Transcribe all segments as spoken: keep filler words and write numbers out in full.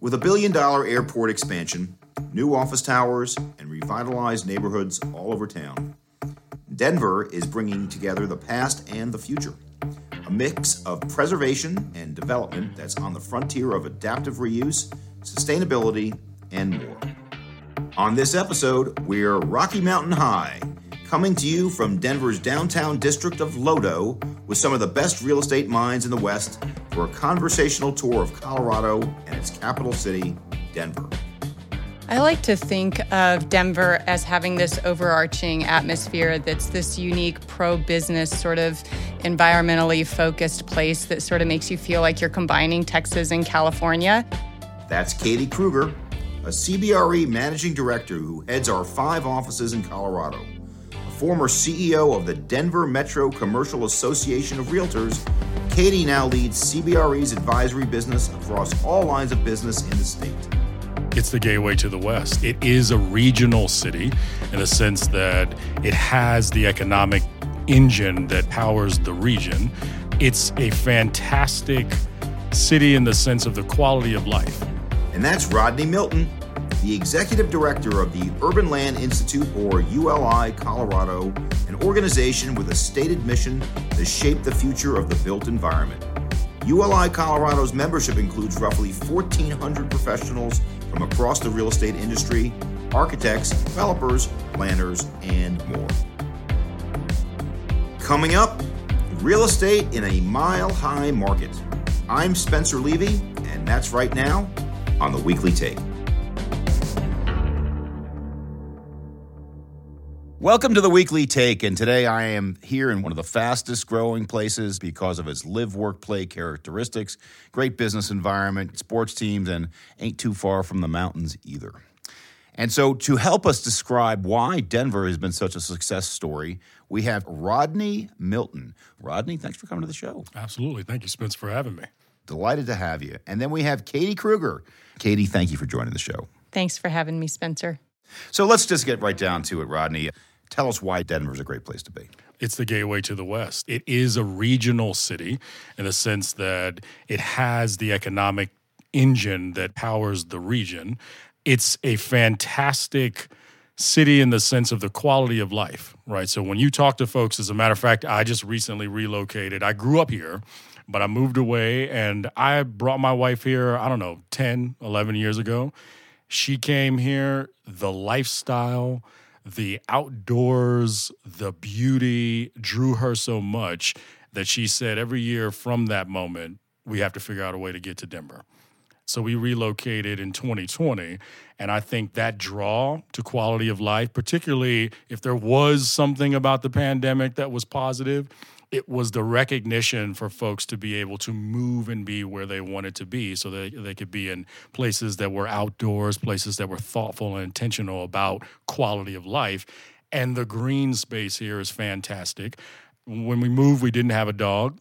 With a billion-dollar airport expansion, new office towers, and revitalized neighborhoods all over town, Denver is bringing together the past and the future, a mix of preservation and development that's on the frontier of adaptive reuse, sustainability, and more. On this episode, we're Rocky Mountain High, coming to you from Denver's downtown district of Lodo with some of the best real estate minds in the West for a conversational tour of Colorado and its capital city, Denver. I like to think of Denver as having this overarching atmosphere that's this unique pro-business sort of environmentally focused place that sort of makes you feel like you're combining Texas and California. That's Katie Kruger, a C B R E managing director who heads our five offices in Colorado, a former C E O of the Denver Metro Commercial Association of Realtors. Katie now leads C B R E's advisory business across all lines of business in the state. It's the gateway to the West. It is a regional city in the sense that it has the economic engine that powers the region. It's a fantastic city in the sense of the quality of life. And that's Rodney Milton, the executive director of the Urban Land Institute, or U L I Colorado, an organization with a stated mission to shape the future of the built environment. U L I Colorado's membership includes roughly fourteen hundred professionals from across the real estate industry, architects, developers, planners, and more. Coming up, real estate in a mile-high market. I'm Spencer Levy, and that's right now on the Weekly Take. Welcome to the Weekly Take, and today I am here in one of the fastest-growing places because of its live-work-play characteristics, great business environment, sports teams, and ain't too far from the mountains either. And so to help us describe why Denver has been such a success story, we have Rodney Milton. Rodney, thanks for coming to the show. Absolutely. Thank you, Spence, for having me. Delighted to have you. And then we have Katie Kruger. Katie, thank you for joining the show. Thanks for having me, Spencer. So let's just get right down to it, Rodney. Tell us why Denver's a great place to be. It's the gateway to the West. It is a regional city in the sense that it has the economic engine that powers the region. It's a fantastic city in the sense of the quality of life, right? So when you talk to folks, as a matter of fact, I just recently relocated. I grew up here, but I moved away, and I brought my wife here, I don't know, ten, eleven years ago. She came here. The lifestyle, the outdoors, the beauty drew her so much that she said every year from that moment, we have to figure out a way to get to Denver. So we relocated in twenty twenty, and I think that draw to quality of life, particularly if there was something about the pandemic that was positive, it was the recognition for folks to be able to move and be where they wanted to be so that they could be in places that were outdoors, places that were thoughtful and intentional about quality of life. And the green space here is fantastic. When we moved, we didn't have a dog.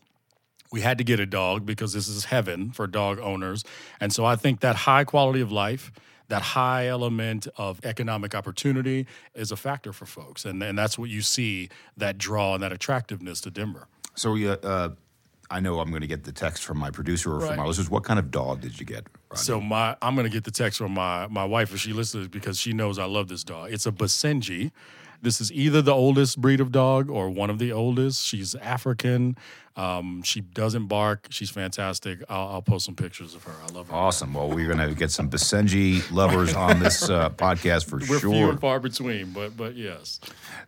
We had to get a dog because this is heaven for dog owners. And so I think that high quality of life, that high element of economic opportunity is a factor for folks. And, and that's what you see, that draw and that attractiveness to Denver. So uh, uh, I know I'm going to get the text from my producer or right. from my listeners. What kind of dog did you get, Rodney? So my, I'm going to get the text from my, my wife if she listens because she knows I love this dog. It's a Basenji. This is either the oldest breed of dog or one of the oldest. She's African. Um, she doesn't bark. She's fantastic. I'll, I'll post some pictures of her. I love her. Awesome. Well, we're going to get some Basenji lovers on this uh, podcast for we're sure. We're few and far between, but but yes.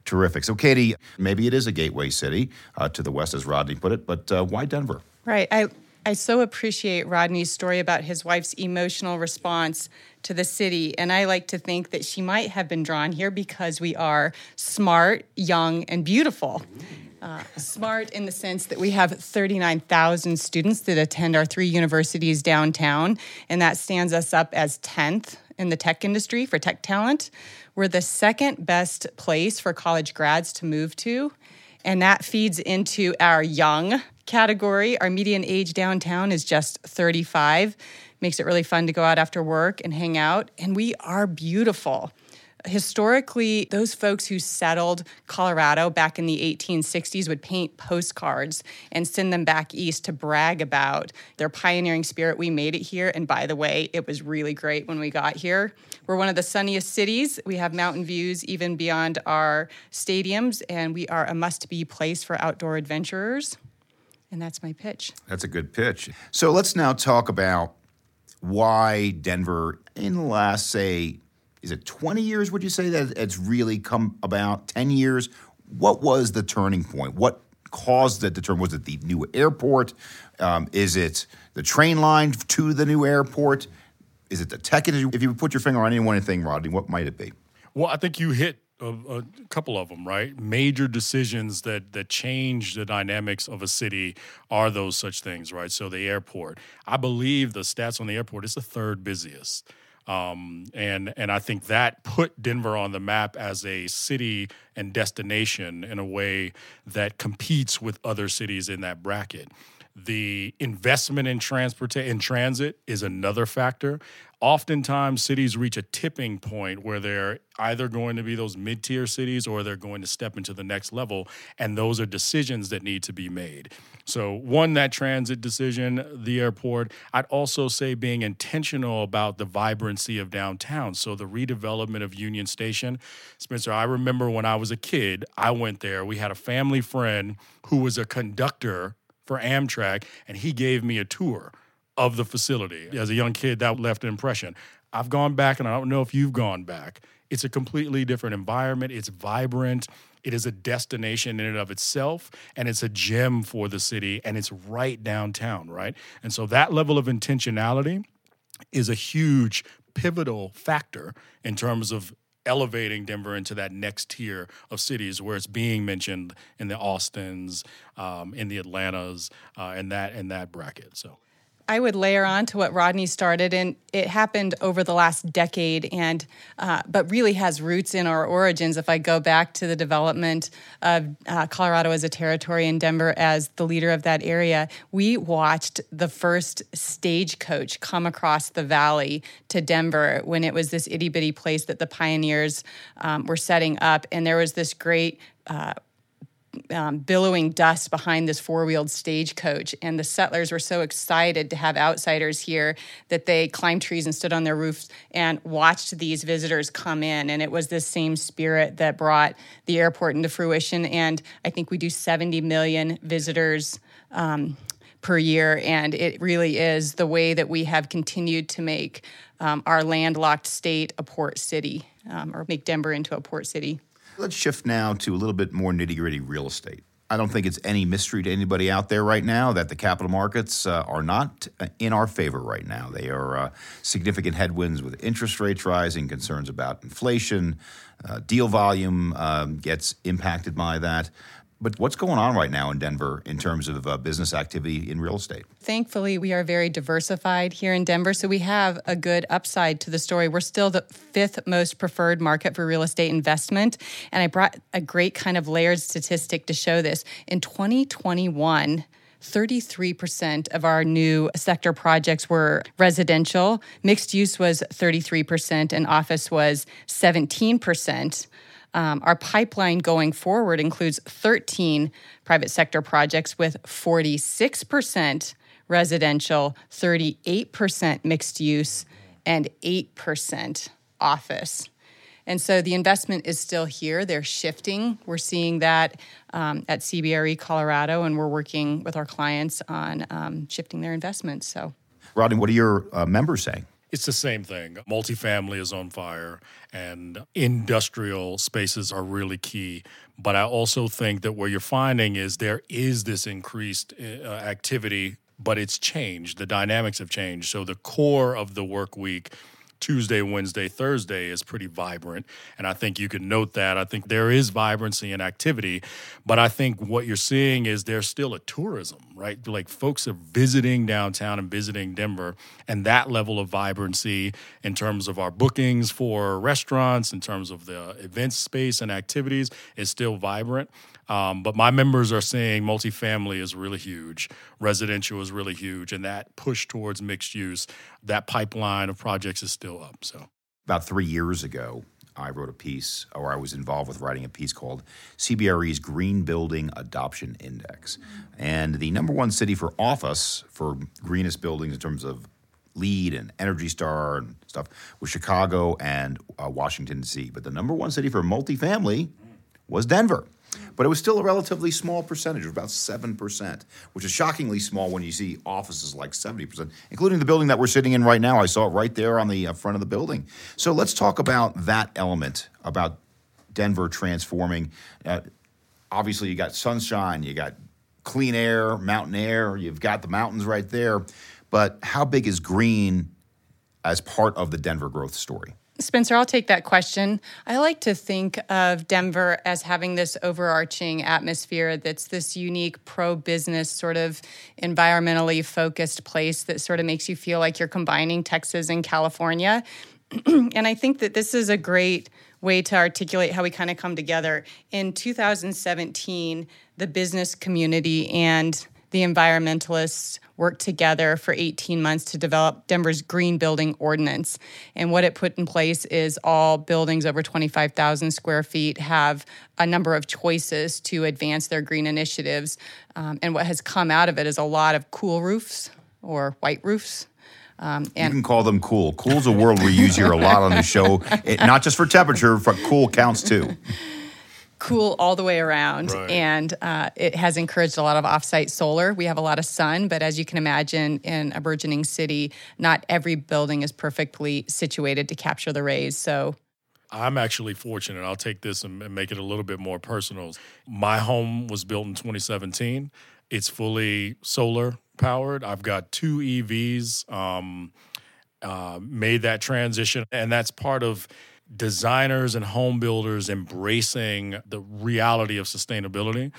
Terrific. So, Katie, maybe it is a gateway city uh, to the West, as Rodney put it, but uh, why Denver? Right. I I so appreciate Rodney's story about his wife's emotional response to the city. And I like to think that she might have been drawn here because we are smart, young, and beautiful. Uh, smart in the sense that we have thirty-nine thousand students that attend our three universities downtown, and that stands us up as tenth in the tech industry for tech talent. We're the second best place for college grads to move to, and that feeds into our young category. Our median age downtown is just thirty-five. Makes it really fun to go out after work and hang out. And we are beautiful. Historically, those folks who settled Colorado back in the eighteen sixties would paint postcards and send them back east to brag about their pioneering spirit. We made it here, and by the way, it was really great when we got here. We're one of the sunniest cities. We have mountain views even beyond our stadiums, and we are a must-be place for outdoor adventurers. And that's my pitch. That's a good pitch. So let's now talk about why Denver in the last, say, is it twenty years, would you say, that it's really come about, ten years? What was the turning point? What caused it to turn? Was it the new airport? Um, is it the train line to the new airport? Is it the tech? If you put your finger on any one thing, Rodney, what might it be? Well, I think you hit a, a couple of them, right? Major decisions that that change the dynamics of a city are those such things, right? So the airport. I believe the stats on the airport is the third busiest. Um, and and I think that put Denver on the map as a city and destination in a way that competes with other cities in that bracket. The investment in transport in transit is another factor. Oftentimes, cities reach a tipping point where they're either going to be those mid-tier cities or they're going to step into the next level, and those are decisions that need to be made. So, one, that transit decision, the airport. I'd also say being intentional about the vibrancy of downtown. So, the redevelopment of Union Station. Spencer, I remember when I was a kid, I went there. We had a family friend who was a conductor for Amtrak, and he gave me a tour of the facility. As a young kid, that left an impression. I've gone back, and I don't know if you've gone back. It's a completely different environment. It's vibrant. It is a destination in and of itself, and it's a gem for the city, and it's right downtown, right? And so that level of intentionality is a huge pivotal factor in terms of elevating Denver into that next tier of cities where it's being mentioned in the Austins, um, in the Atlantas, uh, and that and that bracket. So, I would layer on to what Rodney started, and it happened over the last decade, and uh, but really has roots in our origins. If I go back to the development of uh, Colorado as a territory and Denver as the leader of that area, we watched the first stagecoach come across the valley to Denver when it was this itty-bitty place that the pioneers um, were setting up, and there was this great uh Um, billowing dust behind this four-wheeled stagecoach. And the settlers were so excited to have outsiders here that they climbed trees and stood on their roofs and watched these visitors come in. And it was this same spirit that brought the airport into fruition. And I think we do seventy million visitors um, per year. And it really is the way that we have continued to make um, our landlocked state a port city, um, or make Denver into a port city. Let's shift now to a little bit more nitty-gritty real estate. I don't think it's any mystery to anybody out there right now that the capital markets uh, are not in our favor right now. They are uh, significant headwinds with interest rates rising, concerns about inflation, uh, deal volume um, gets impacted by that. But what's going on right now in Denver in terms of uh, business activity in real estate? Thankfully, we are very diversified here in Denver, so we have a good upside to the story. We're still the fifth most preferred market for real estate investment, and I brought a great kind of layered statistic to show this. In twenty twenty-one, thirty-three percent of our new sector projects were residential. Mixed use was thirty-three percent, and office was seventeen percent. Um, our pipeline going forward includes thirteen private sector projects with forty-six percent residential, thirty-eight percent mixed use, and eight percent office. And so the investment is still here. They're shifting. We're seeing that um, at C B R E Colorado, and we're working with our clients on um, shifting their investments. So, Rodney, what are your uh, members saying? It's the same thing. Multifamily is on fire, and industrial spaces are really key. But I also think that what you're finding is there is this increased uh, activity, but it's changed. The dynamics have changed. So the core of the work week, Tuesday, Wednesday, Thursday, is pretty vibrant. And I think you can note that. I think there is vibrancy and activity, but I think what you're seeing is there's still a tourism, right? Like folks are visiting downtown and visiting Denver, and that level of vibrancy in terms of our bookings for restaurants, in terms of the event space and activities, is still vibrant. Um, but my members are saying multifamily is really huge, residential is really huge, and that push towards mixed use, that pipeline of projects is still up. So, about three years ago, I wrote a piece, or I was involved with writing a piece called C B R E's Green Building Adoption Index. And the number one city for office for greenest buildings in terms of LEED and ENERGY STAR and stuff was Chicago and uh, Washington, D C But the number one city for multifamily was Denver. But it was still a relatively small percentage, about seven percent, which is shockingly small when you see offices like seventy percent, including the building that we're sitting in right now. I saw it right there on the front of the building. So let's talk about that element, about Denver transforming. Uh, obviously, you got sunshine, you got clean air, mountain air, you've got the mountains right there. But how big is green as part of the Denver growth story? Spencer, I'll take that question. I like to think of Denver as having this overarching atmosphere that's this unique pro-business sort of environmentally focused place that sort of makes you feel like you're combining Texas and California. And I think that this is a great way to articulate how we kind of come together. In two thousand seventeen, the business community and the environmentalists worked together for eighteen months to develop Denver's Green Building Ordinance. And what it put in place is all buildings over twenty-five thousand square feet have a number of choices to advance their green initiatives. Um, and what has come out of it is a lot of cool roofs or white roofs. Um, and you can call them cool. Cool's a word we use here a lot on the show, it, not just for temperature, but cool counts too. Cool all the way around, right. and uh, it has encouraged a lot of off-site solar. We have a lot of sun, but as you can imagine, in a burgeoning city, not every building is perfectly situated to capture the rays. So, I'm actually fortunate. I'll take this and make it a little bit more personal. My home was built in twenty seventeen. It's fully solar powered. I've got two E Vs. Um, uh, made that transition, and that's part of designers and home builders embracing the reality of sustainability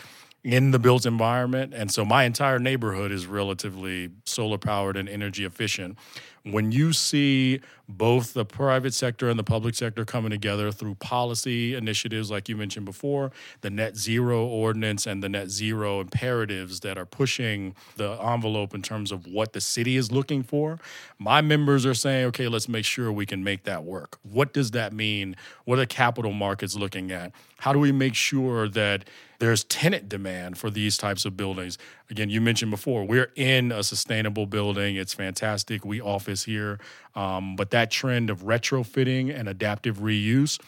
in the built environment. And so my entire neighborhood is relatively solar powered and energy efficient. When you see both the private sector and the public sector coming together through policy initiatives, like you mentioned before, the net zero ordinance and the net zero imperatives that are pushing the envelope in terms of what the city is looking for, my members are saying, okay, let's make sure we can make that work. What does that mean? What are capital markets looking at? How do we make sure that there's tenant demand for these types of buildings? Again, you mentioned before, we're in a sustainable building. It's fantastic. We office here. Um, but that trend of retrofitting and adaptive reuse,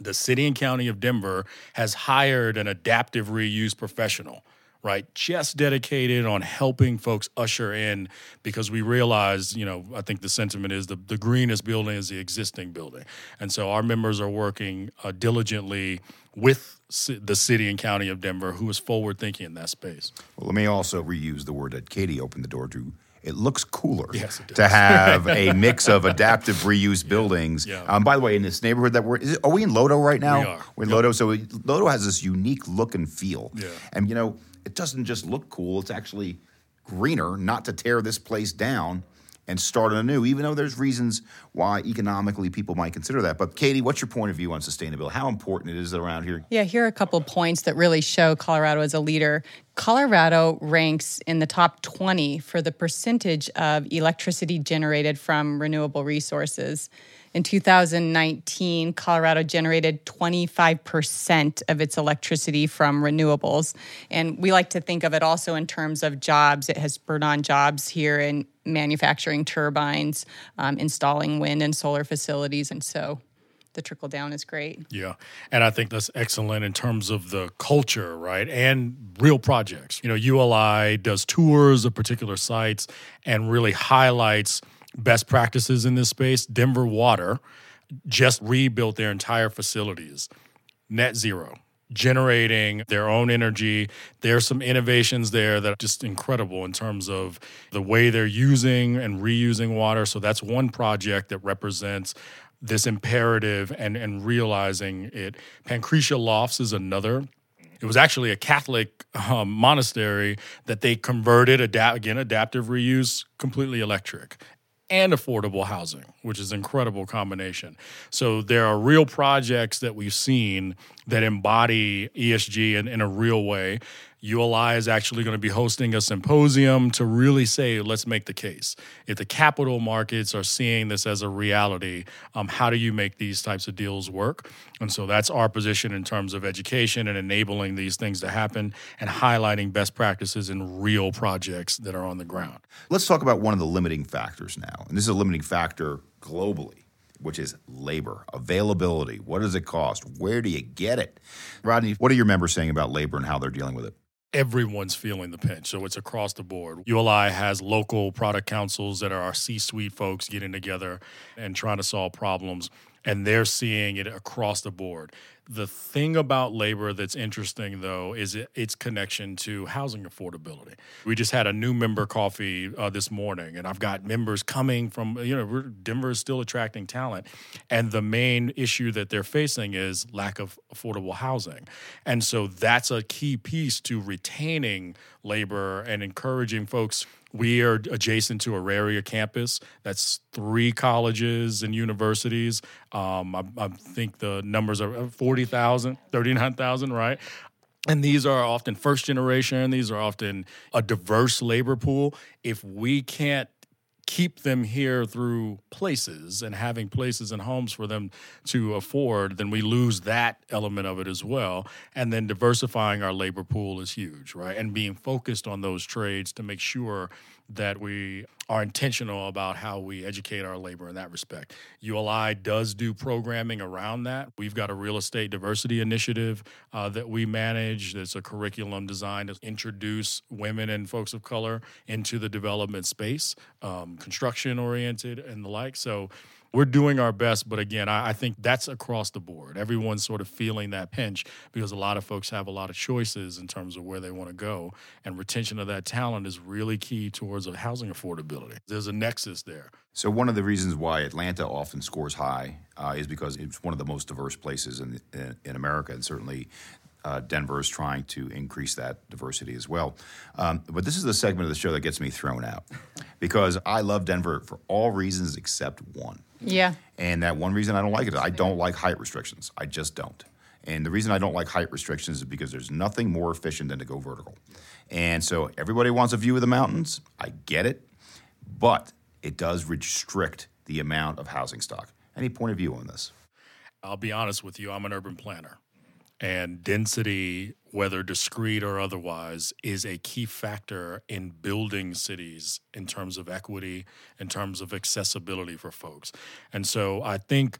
the city and county of Denver has hired an adaptive reuse professional, right? Just dedicated on helping folks usher in, because we realize, you know, I think the sentiment is the, the greenest building is the existing building. And so our members are working uh, diligently with the city and county of Denver, who is forward thinking in that space. Well, let me also reuse the word that Katie opened the door to. It looks cooler yes, it to have a mix of adaptive reuse yeah. buildings. Yeah. Um, by the way, in this neighborhood that we're is, – are we in Lodo right now? We are. We're in yep. Lodo. So Lodo has this unique look and feel. Yeah. And, you know, it doesn't just look cool. It's actually greener, not to tear this place down and start anew, even though there's reasons why economically people might consider that. But Katie, what's your point of view on sustainability? How important it is around here? Yeah, here are a couple of points that really show Colorado as a leader. Colorado ranks in the top twenty for the percentage of electricity generated from renewable resources. In two thousand nineteen, Colorado generated twenty-five percent of its electricity from renewables. And we like to think of it also in terms of jobs. It has spurred on jobs here in manufacturing turbines, um, installing wind and solar facilities, and so the trickle down is great. Yeah. And I think that's excellent in terms of the culture, right? And real projects. You know, U L I does tours of particular sites and really highlights best practices in this space. Denver Water just rebuilt their entire facilities, net zero, generating their own energy. There's some innovations there that are just incredible in terms of the way they're using and reusing water. So that's one project that represents this imperative and, and realizing it. Pancratia Lofts is another. It was actually a Catholic um, monastery that they converted, adapt, again, adaptive reuse, completely electric and affordable housing, which is an incredible combination. So there are real projects that we've seen that embody E S G in, in a real way. U L I is actually going to be hosting a symposium to really say, let's make the case. If the capital markets are seeing this as a reality, um, how do you make these types of deals work? And so that's our position in terms of education and enabling these things to happen and highlighting best practices in real projects that are on the ground. Let's talk about one of the limiting factors now. And this is a limiting factor globally, which is labor, availability. What does it cost? Where do you get it? Rodney, what are your members saying about labor and how they're dealing with it? Everyone's feeling the pinch, so it's across the board. U L I has local product councils that are our C-suite folks getting together and trying to solve problems, and they're seeing it across the board. The thing about labor that's interesting, though, is it, its connection to housing affordability. We just had a new member coffee uh, this morning, and I've got members coming from, you know, Denver is still attracting talent, and the main issue that they're facing is lack of affordable housing. And so that's a key piece to retaining labor and encouraging folks. We are adjacent to Auraria campus. That's three colleges and universities. Um, I, I think the numbers are forty thousand, thirty-nine thousand, right? And these are often first generation. These are often a diverse labor pool. If we can't keep them here through places and having places and homes for them to afford, then we lose that element of it as well. And then diversifying our labor pool is huge, right? And being focused on those trades to make sure that we are intentional about how we educate our labor in that respect. U L I does do programming around that. We've got a real estate diversity initiative uh, that we manage. It's a curriculum designed to introduce women and folks of color into the development space, um, construction-oriented and the like. So we're doing our best, but again, I, I think that's across the board. Everyone's sort of feeling that pinch because a lot of folks have a lot of choices in terms of where they want to go, and retention of that talent is really key towards housing affordability. There's a nexus there. So one of the reasons why Atlanta often scores high uh, is because it's one of the most diverse places in, in, in America, and certainly Uh, Denver is trying to increase that diversity as well. Um, but this is the segment of the show that gets me thrown out because I love Denver for all reasons except one. Yeah. And that one reason I don't like it is I don't like height restrictions. I just don't. And the reason I don't like height restrictions is because there's nothing more efficient than to go vertical. And so everybody wants a view of the mountains. I get it. But it does restrict the amount of housing stock. Any point of view on this? I'll be honest with you. I'm an urban planner. And density, whether discrete or otherwise, is a key factor in building cities in terms of equity, in terms of accessibility for folks. And so I think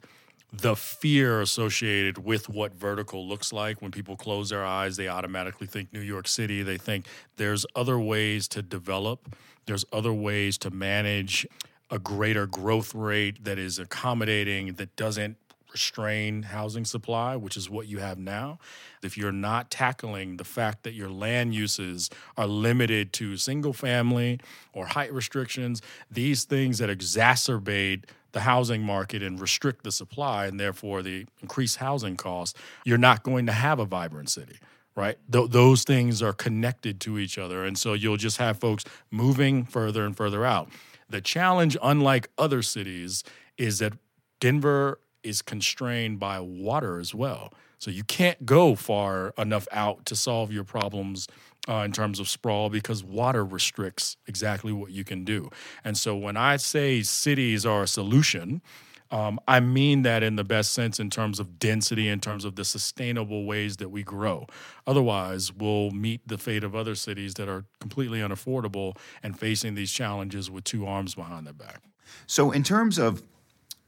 the fear associated with what vertical looks like, when people close their eyes, they automatically think New York City. They think there's other ways to develop. There's other ways to manage a greater growth rate that is accommodating, that doesn't restrain housing supply, which is what you have now. If you're not tackling the fact that your land uses are limited to single family or height restrictions, these things that exacerbate the housing market and restrict the supply and therefore the increased housing costs, you're not going to have a vibrant city, right? Th- those things are connected to each other. And so you'll just have folks moving further and further out. The challenge, unlike other cities, is that Denver is constrained by water as well. So you can't go far enough out to solve your problems uh, in terms of sprawl because water restricts exactly what you can do. And so when I say cities are a solution, um, I mean that in the best sense in terms of density, in terms of the sustainable ways that we grow. Otherwise, we'll meet the fate of other cities that are completely unaffordable and facing these challenges with two arms behind their back. So in terms of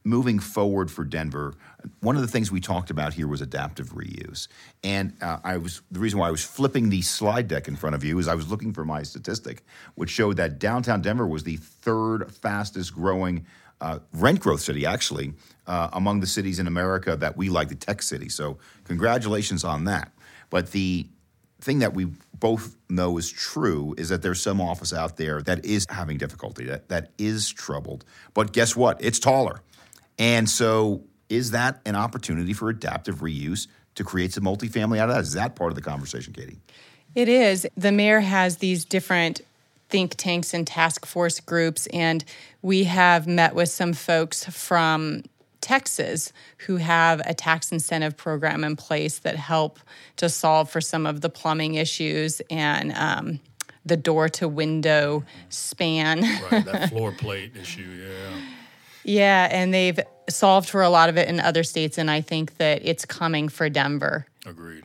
moving forward for Denver, one of the things we talked about here was adaptive reuse. And uh, I was the reason why I was flipping the slide deck in front of you is I was looking for my statistic, which showed that downtown Denver was the third fastest growing uh, rent growth city, actually, uh, among the cities in America that we like, the tech city. So congratulations on that. But the thing that we both know is true is that there's some office out there that is having difficulty, that, that is troubled. But guess what? It's taller. And so is that an opportunity for adaptive reuse to create some multifamily out of that? Is that part of the conversation, Katie? It is. The mayor has these different think tanks and task force groups, and we have met with some folks from Texas, who have a tax incentive program in place that help to solve for some of the plumbing issues and um, the door-to-window span. Right, that floor plate issue, yeah. Yeah, and they've solved for a lot of it in other states, and I think that it's coming for Denver. Agreed.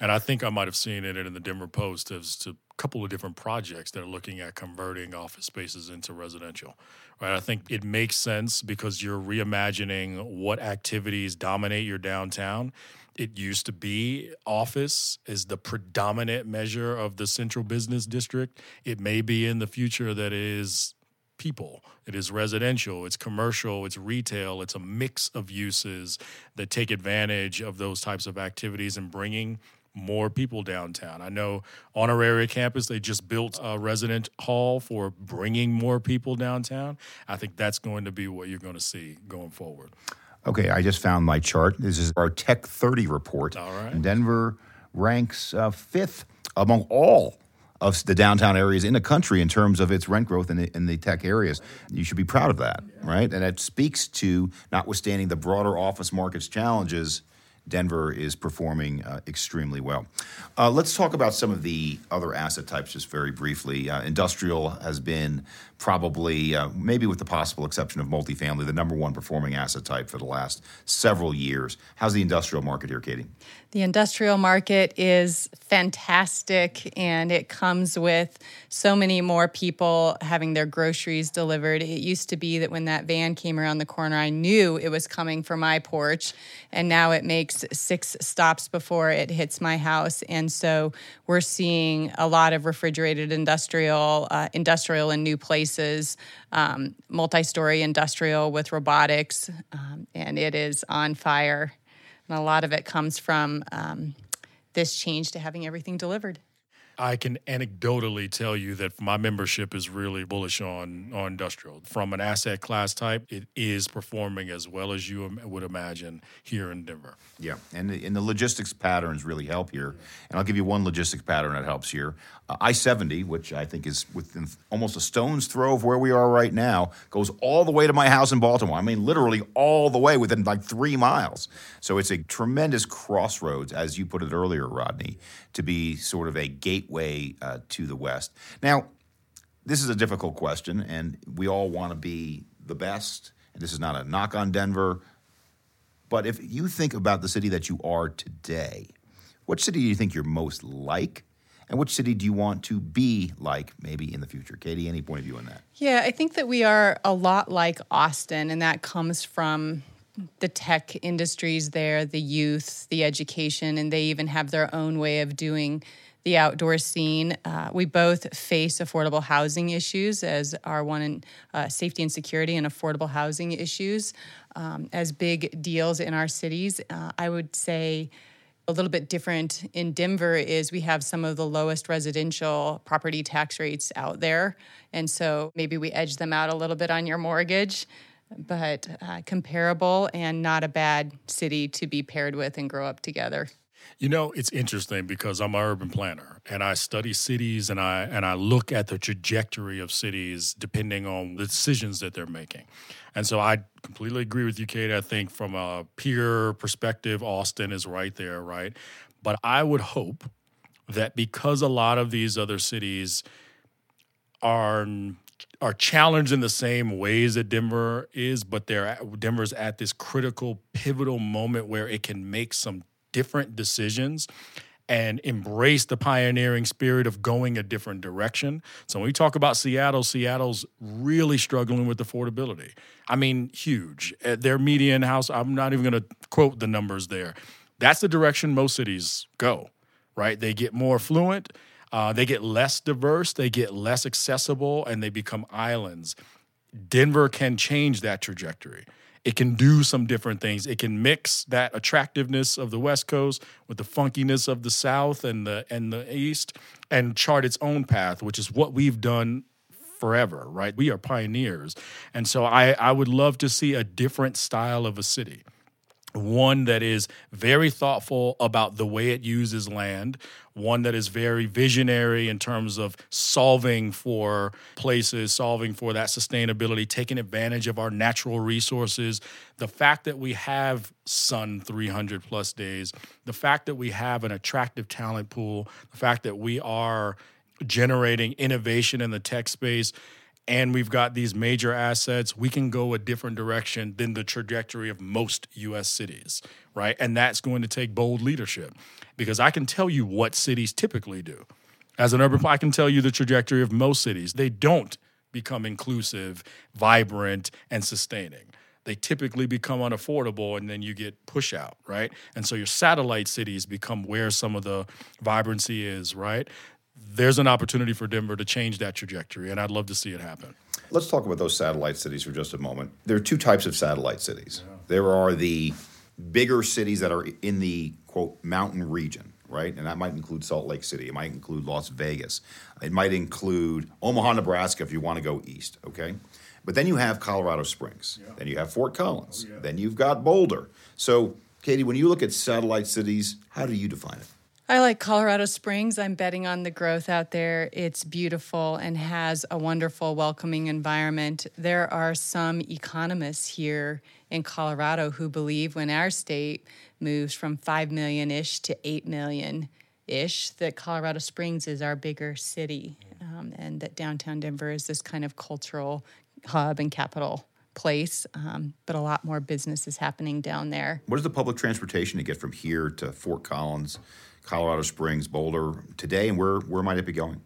And I think I might have seen it in the Denver Post as to a couple of different projects that are looking at converting office spaces into residential. Right? I think it makes sense because you're reimagining what activities dominate your downtown. It used to be office is the predominant measure of the central business district. It may be in the future that it is people. It is residential, it's commercial, it's retail, it's a mix of uses that take advantage of those types of activities and bringing more people downtown. I know on Auraria campus, they just built a resident hall for bringing more people downtown. I think that's going to be what you're going to see going forward. Okay, I just found my chart. This is our Tech thirty report. All right. Denver ranks uh, fifth among all of the downtown areas in the country in terms of its rent growth in the, in the tech areas. You should be proud of that, right? And that speaks to, notwithstanding the broader office market's challenges, Denver is performing uh, extremely well. Uh, let's talk about some of the other asset types just very briefly. Uh, industrial has been probably, uh, maybe with the possible exception of multifamily, the number one performing asset type for the last several years. How's the industrial market here, Katie? The industrial market is fantastic, and it comes with so many more people having their groceries delivered. It used to be that when that van came around the corner, I knew it was coming from my porch, and now it makes six stops before it hits my house. And so we're seeing a lot of refrigerated industrial, uh, industrial in new places, um, multi-story industrial with robotics, um, and it is on fire. And a lot of it comes from um, this change to having everything delivered. I can anecdotally tell you that my membership is really bullish on, on industrial. From an asset class type, it is performing as well as you would imagine here in Denver. Yeah, and the, and the logistics patterns really help here. And I'll give you one logistics pattern that helps here. Uh, I seventy, which I think is within almost a stone's throw of where we are right now, goes all the way to my house in Baltimore. I mean, literally all the way within like three miles. So it's a tremendous crossroads, as you put it earlier, Rodney, to be sort of a gateway Way uh, to the West. Now, this is a difficult question, and we all want to be the best. And this is not a knock on Denver. But if you think about the city that you are today, which city do you think you're most like? And which city do you want to be like maybe in the future? Katie, any point of view on that? Yeah, I think that we are a lot like Austin, and that comes from the tech industries there, the youth, the education, and they even have their own way of doing the outdoor scene. Uh, we both face affordable housing issues as our one in uh, safety and security and affordable housing issues um, as big deals in our cities. Uh, I would say a little bit different in Denver is we have some of the lowest residential property tax rates out there. And so maybe we edge them out a little bit on your mortgage, but uh, comparable and not a bad city to be paired with and grow up together. You know, it's interesting because I'm an urban planner and I study cities and I and I look at the trajectory of cities depending on the decisions that they're making. And so I completely agree with you, Kate. I think from a peer perspective, Austin is right there, right? But I would hope that because a lot of these other cities are are challenged in the same ways that Denver is, but they're at, Denver's at this critical, pivotal moment where it can make some different decisions and embrace the pioneering spirit of going a different direction. So when we talk about Seattle, Seattle's really struggling with affordability. I mean, huge. At their median house, I'm not even going to quote the numbers there. That's the direction most cities go, right? They get more affluent, uh, they get less diverse, they get less accessible, and they become islands. Denver can change that trajectory. It can do some different things. It can mix that attractiveness of the West Coast with the funkiness of the South and the and the East and chart its own path, which is what we've done forever, right? We are pioneers. And so I, I would love to see a different style of a city. one that is very thoughtful about the way it uses land, one that is very visionary in terms of solving for places, solving for that sustainability, taking advantage of our natural resources. The fact that we have sun three hundred plus days, the fact that we have an attractive talent pool, the fact that we are generating innovation in the tech space, and we've got these major assets, we can go a different direction than the trajectory of most U S cities, right? And that's going to take bold leadership, because I can tell you what cities typically do. As an urban, I can tell you the trajectory of most cities. They don't become inclusive, vibrant, and sustaining. They typically become unaffordable, and then you get push out, right? And so your satellite cities become where some of the vibrancy is, right? There's an opportunity for Denver to change that trajectory, and I'd love to see it happen. Let's talk about those satellite cities for just a moment. There are two types of satellite cities. Yeah. There are the bigger cities that are in the, quote, mountain region, right? And that might include Salt Lake City. It might include Las Vegas. It might include Omaha, Nebraska, if you want to go east, okay? But then you have Colorado Springs. Yeah. Then you have Fort Collins. Oh, yeah. Then you've got Boulder. So, Katie, when you look at satellite cities, how do you define it? I like Colorado Springs. I'm betting on the growth out there. It's beautiful and has a wonderful, welcoming environment. There are some economists here in Colorado who believe when our state moves from five million-ish to eight million-ish, that Colorado Springs is our bigger city, um, and that downtown Denver is this kind of cultural hub and capital place, um, but a lot more business is happening down there. What is the public transportation to get from here to Fort Collins, Colorado Springs, Boulder today, and where where might it be going?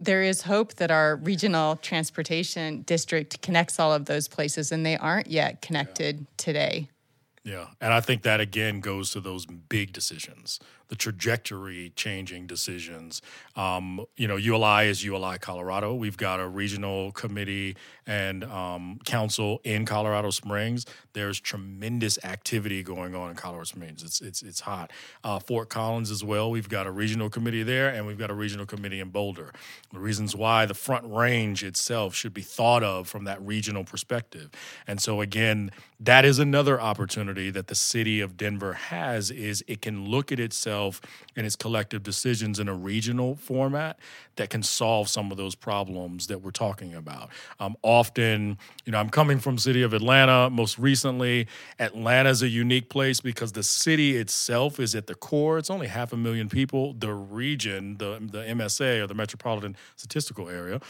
There is hope that our regional transportation district connects all of those places, and they aren't yet connected yeah. today. Yeah, and I think that, again, goes to those big decisions, the trajectory-changing decisions. Um, you know, U L I is U L I Colorado. We've got a regional committee and um, council in Colorado Springs. There's tremendous activity going on in Colorado Springs. It's it's it's hot. Uh, Fort Collins as well. We've got a regional committee there, and we've got a regional committee in Boulder. The reasons why the Front Range itself should be thought of from that regional perspective. And so, again, that is another opportunity that the city of Denver has, is it can look at itself and its collective decisions in a regional format that can solve some of those problems that we're talking about. Um, often, you know, I'm coming from city of Atlanta. Most recently, Atlanta's a unique place because the city itself is at the core. It's only half a million people. The region, the, the M S A or the Metropolitan Statistical Area,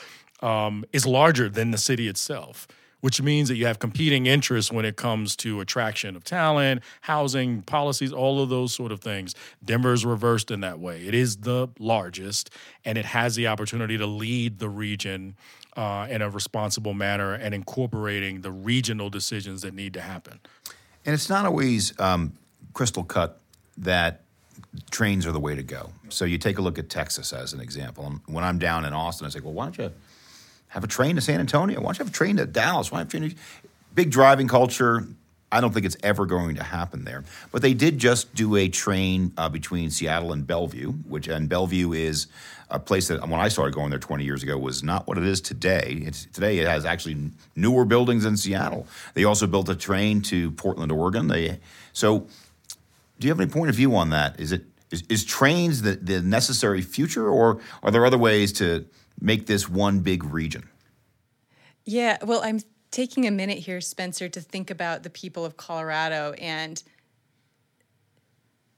um, is larger than the city itself, which means that you have competing interests when it comes to attraction of talent, housing, policies, all of those sort of things. Denver is reversed in that way. It is the largest, and it has the opportunity to lead the region uh, in a responsible manner and incorporating the regional decisions that need to happen. And it's not always um, crystal cut that trains are the way to go. So you take a look at Texas as an example. And when I'm down in Austin, I say, well, why don't you have a train to San Antonio? Why don't you have a train to Dallas? Why don't you have a train to... Big driving culture. I don't think it's ever going to happen there. But they did just do a train uh, between Seattle and Bellevue, which and Bellevue is a place that, when I started going there twenty years ago, was not what it is today. It's, today it has actually newer buildings in Seattle. They also built a train to Portland, Oregon. They, so do you have any point of view on that? Is it is, is trains the, the necessary future, or are there other ways to make this one big region? Yeah, well, I'm taking a minute here, Spencer, to think about the people of Colorado, and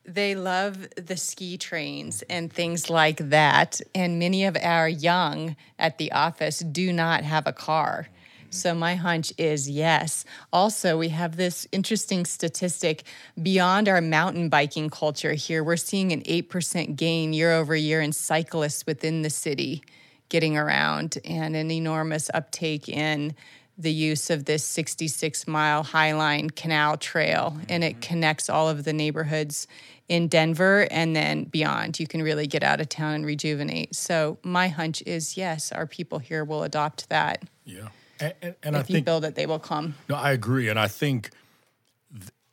they love the ski trains and things like that, and many of our young at the office do not have a car. So my hunch is yes. Also, we have this interesting statistic beyond our mountain biking culture here. We're seeing an eight percent gain year over year in cyclists within the city getting around, and an enormous uptake in the use of this sixty-six mile Highline Canal Trail. Mm-hmm. And it connects all of the neighborhoods in Denver and then beyond. You can really get out of town and rejuvenate. So my hunch is, yes, our people here will adopt that. Yeah. And, and, and if I you think, build it, they will come. No, I agree. And I think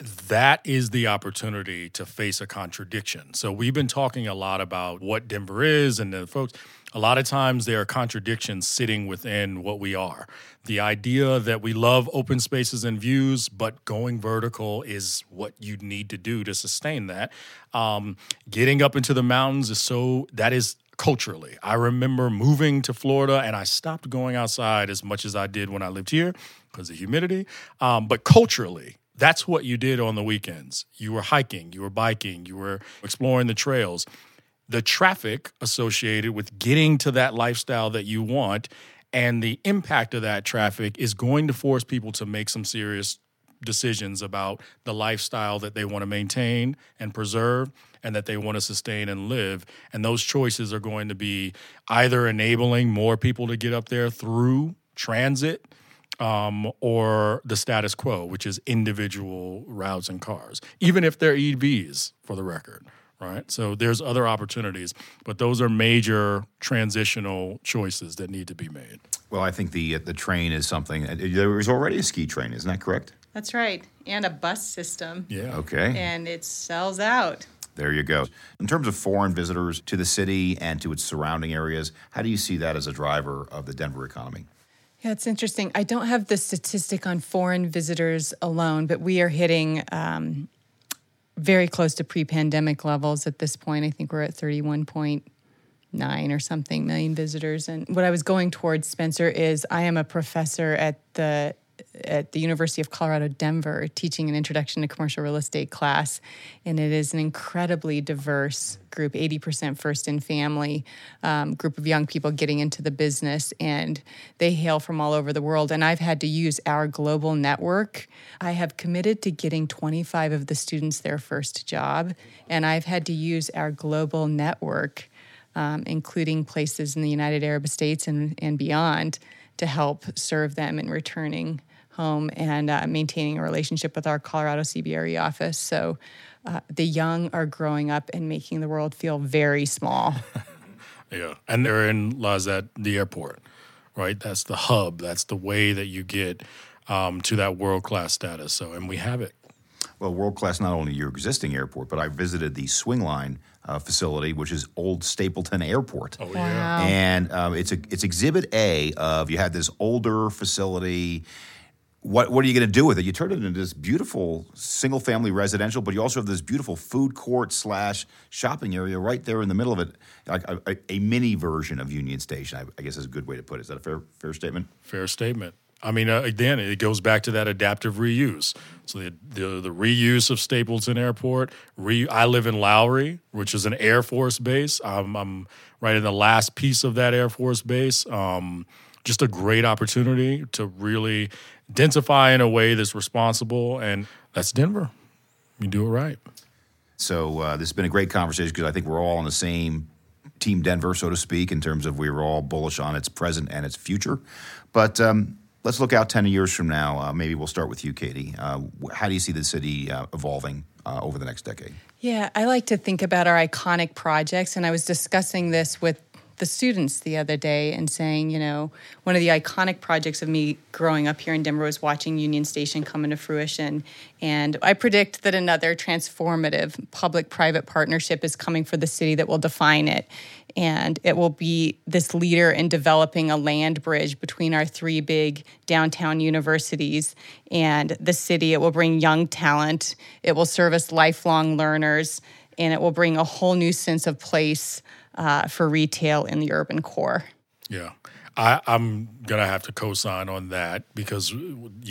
that is the opportunity to face a contradiction. So we've been talking a lot about what Denver is and the folks. A lot of times there are contradictions sitting within what we are. The idea that we love open spaces and views, but going vertical is what you need to do to sustain that. Um, getting up into the mountains is so, that is culturally. I remember moving to Florida and I stopped going outside as much as I did when I lived here because of humidity. Um, but culturally, that's what you did on the weekends. You were hiking, you were biking, you were exploring the trails. The traffic associated with getting to that lifestyle that you want and the impact of that traffic is going to force people to make some serious decisions about the lifestyle that they want to maintain and preserve and that they want to sustain and live. And those choices are going to be either enabling more people to get up there through transit Um, or the status quo, which is individual routes and cars, even if they're E Vs, for the record, right? So there's other opportunities, but those are major transitional choices that need to be made. Well, I think the the train is something. There was already a ski train, isn't that correct? That's right, and a bus system. Yeah. Okay. And it sells out. There you go. In terms of foreign visitors to the city and to its surrounding areas, how do you see that as a driver of the Denver economy? Yeah, it's interesting. I don't have the statistic on foreign visitors alone, but we are hitting um, very close to pre-pandemic levels at this point. I think we're at thirty-one point nine or something million visitors. And what I was going towards, Spencer, is I am a professor at the at the University of Colorado Denver teaching an introduction to commercial real estate class, and it is an incredibly diverse group, eighty percent first in family, um, group of young people getting into the business, and they hail from all over the world. And I've had to use our global network. I have committed to getting twenty-five of the students their first job, and I've had to use our global network, um, including places in the United Arab States and, and beyond, to help serve them in returning home and uh, maintaining a relationship with our Colorado C B R E office. So uh, the young are growing up and making the world feel very small. Yeah, and they're in Las at the airport, right? That's the hub. That's the way that you get um, to that world-class status. So, and we have it. Well, world-class not only your existing airport, but I visited the swing line uh, facility, which is old Stapleton Airport. Oh, yeah. Wow. And um, it's a, it's Exhibit A of you had this older facility. What what are you going to do with it? You turned it into this beautiful single-family residential, but you also have this beautiful food court slash shopping area right there in the middle of it, like a, a, a mini version of Union Station, I, I guess is a good way to put it. Is that a fair fair statement? Fair statement. I mean, uh, again, it goes back to that adaptive reuse. So the the, the reuse of Stapleton Airport. Re, I live in Lowry, which is an Air Force base. I'm, I'm right in the last piece of that Air Force base. Um, just a great opportunity to really densify in a way that's responsible, and that's Denver. You do it right. So uh, this has been a great conversation because I think we're all on the same team Denver, so to speak, in terms of we were all bullish on its present and its future. But um, let's look out ten years from now. Uh, maybe we'll start with you, Katie. Uh, how do you see the city uh, evolving uh, over the next decade? Yeah, I like to think about our iconic projects, and I was discussing this with the students the other day and saying, you know, one of the iconic projects of me growing up here in Denver was watching Union Station come into fruition. And I predict that another transformative public-private partnership is coming for the city that will define it. And it will be this leader in developing a land bridge between our three big downtown universities and the city. It will bring young talent. It will service lifelong learners. And it will bring a whole new sense of place Uh, for retail in the urban core. Yeah. I, I'm going to have to co-sign on that because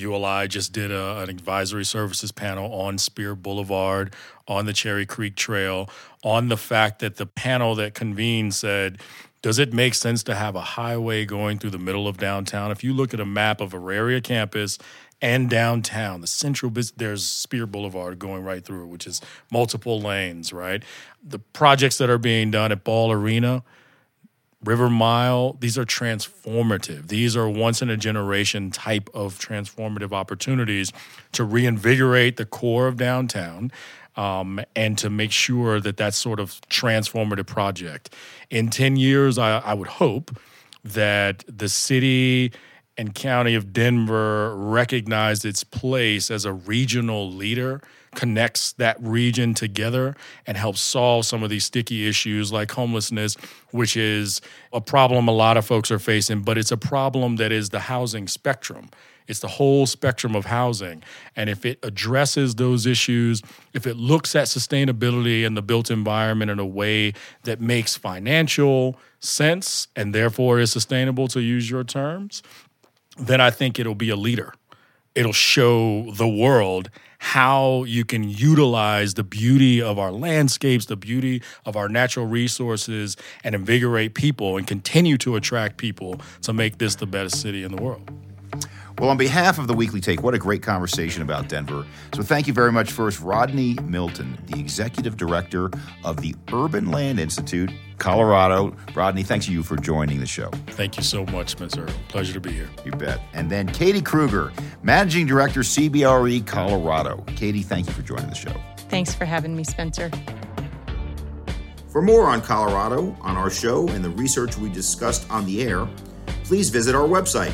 U L I just did a, an advisory services panel on Spear Boulevard, on the Cherry Creek Trail, on the fact that the panel that convened said, does it make sense to have a highway going through the middle of downtown? If you look at a map of Auraria campus and downtown, the central business, there's Spear Boulevard going right through, which is multiple lanes, right? The projects that are being done at Ball Arena, River Mile, these are transformative. These are once-in-a-generation type of transformative opportunities to reinvigorate the core of downtown um, and to make sure that that sort of transformative project. In ten years, I, I would hope that the city and County of Denver recognized its place as a regional leader, connects that region together and helps solve some of these sticky issues like homelessness, which is a problem a lot of folks are facing, but it's a problem that is the housing spectrum. It's the whole spectrum of housing. And if it addresses those issues, if it looks at sustainability and the built environment in a way that makes financial sense and therefore is sustainable, to use your terms, then I think it'll be a leader. It'll show the world how you can utilize the beauty of our landscapes, the beauty of our natural resources, and invigorate people and continue to attract people to make this the best city in the world. Well, on behalf of the Weekly Take, what a great conversation about Denver. So thank you very much. First, Rodney Milton, the Executive Director of the Urban Land Institute, Colorado. Rodney, thanks to you for joining the show. Thank you so much, Spencer. Pleasure to be here. You bet. And then Katie Kruger, Managing Director, C B R E, Colorado. Katie, thank you for joining the show. Thanks for having me, Spencer. For more on Colorado, on our show, and the research we discussed on the air, please visit our website,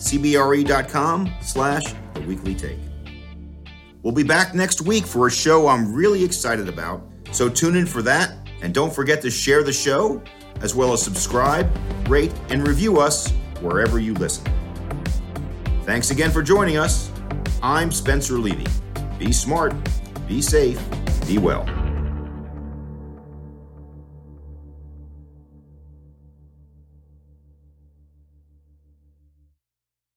C B R E dot com slash The Weekly Take. We'll be back next week for a show I'm really excited about, so tune in for that, and don't forget to share the show, as well as subscribe, rate, and review us wherever you listen. Thanks again for joining us. I'm Spencer Levy. Be smart, be safe, be well.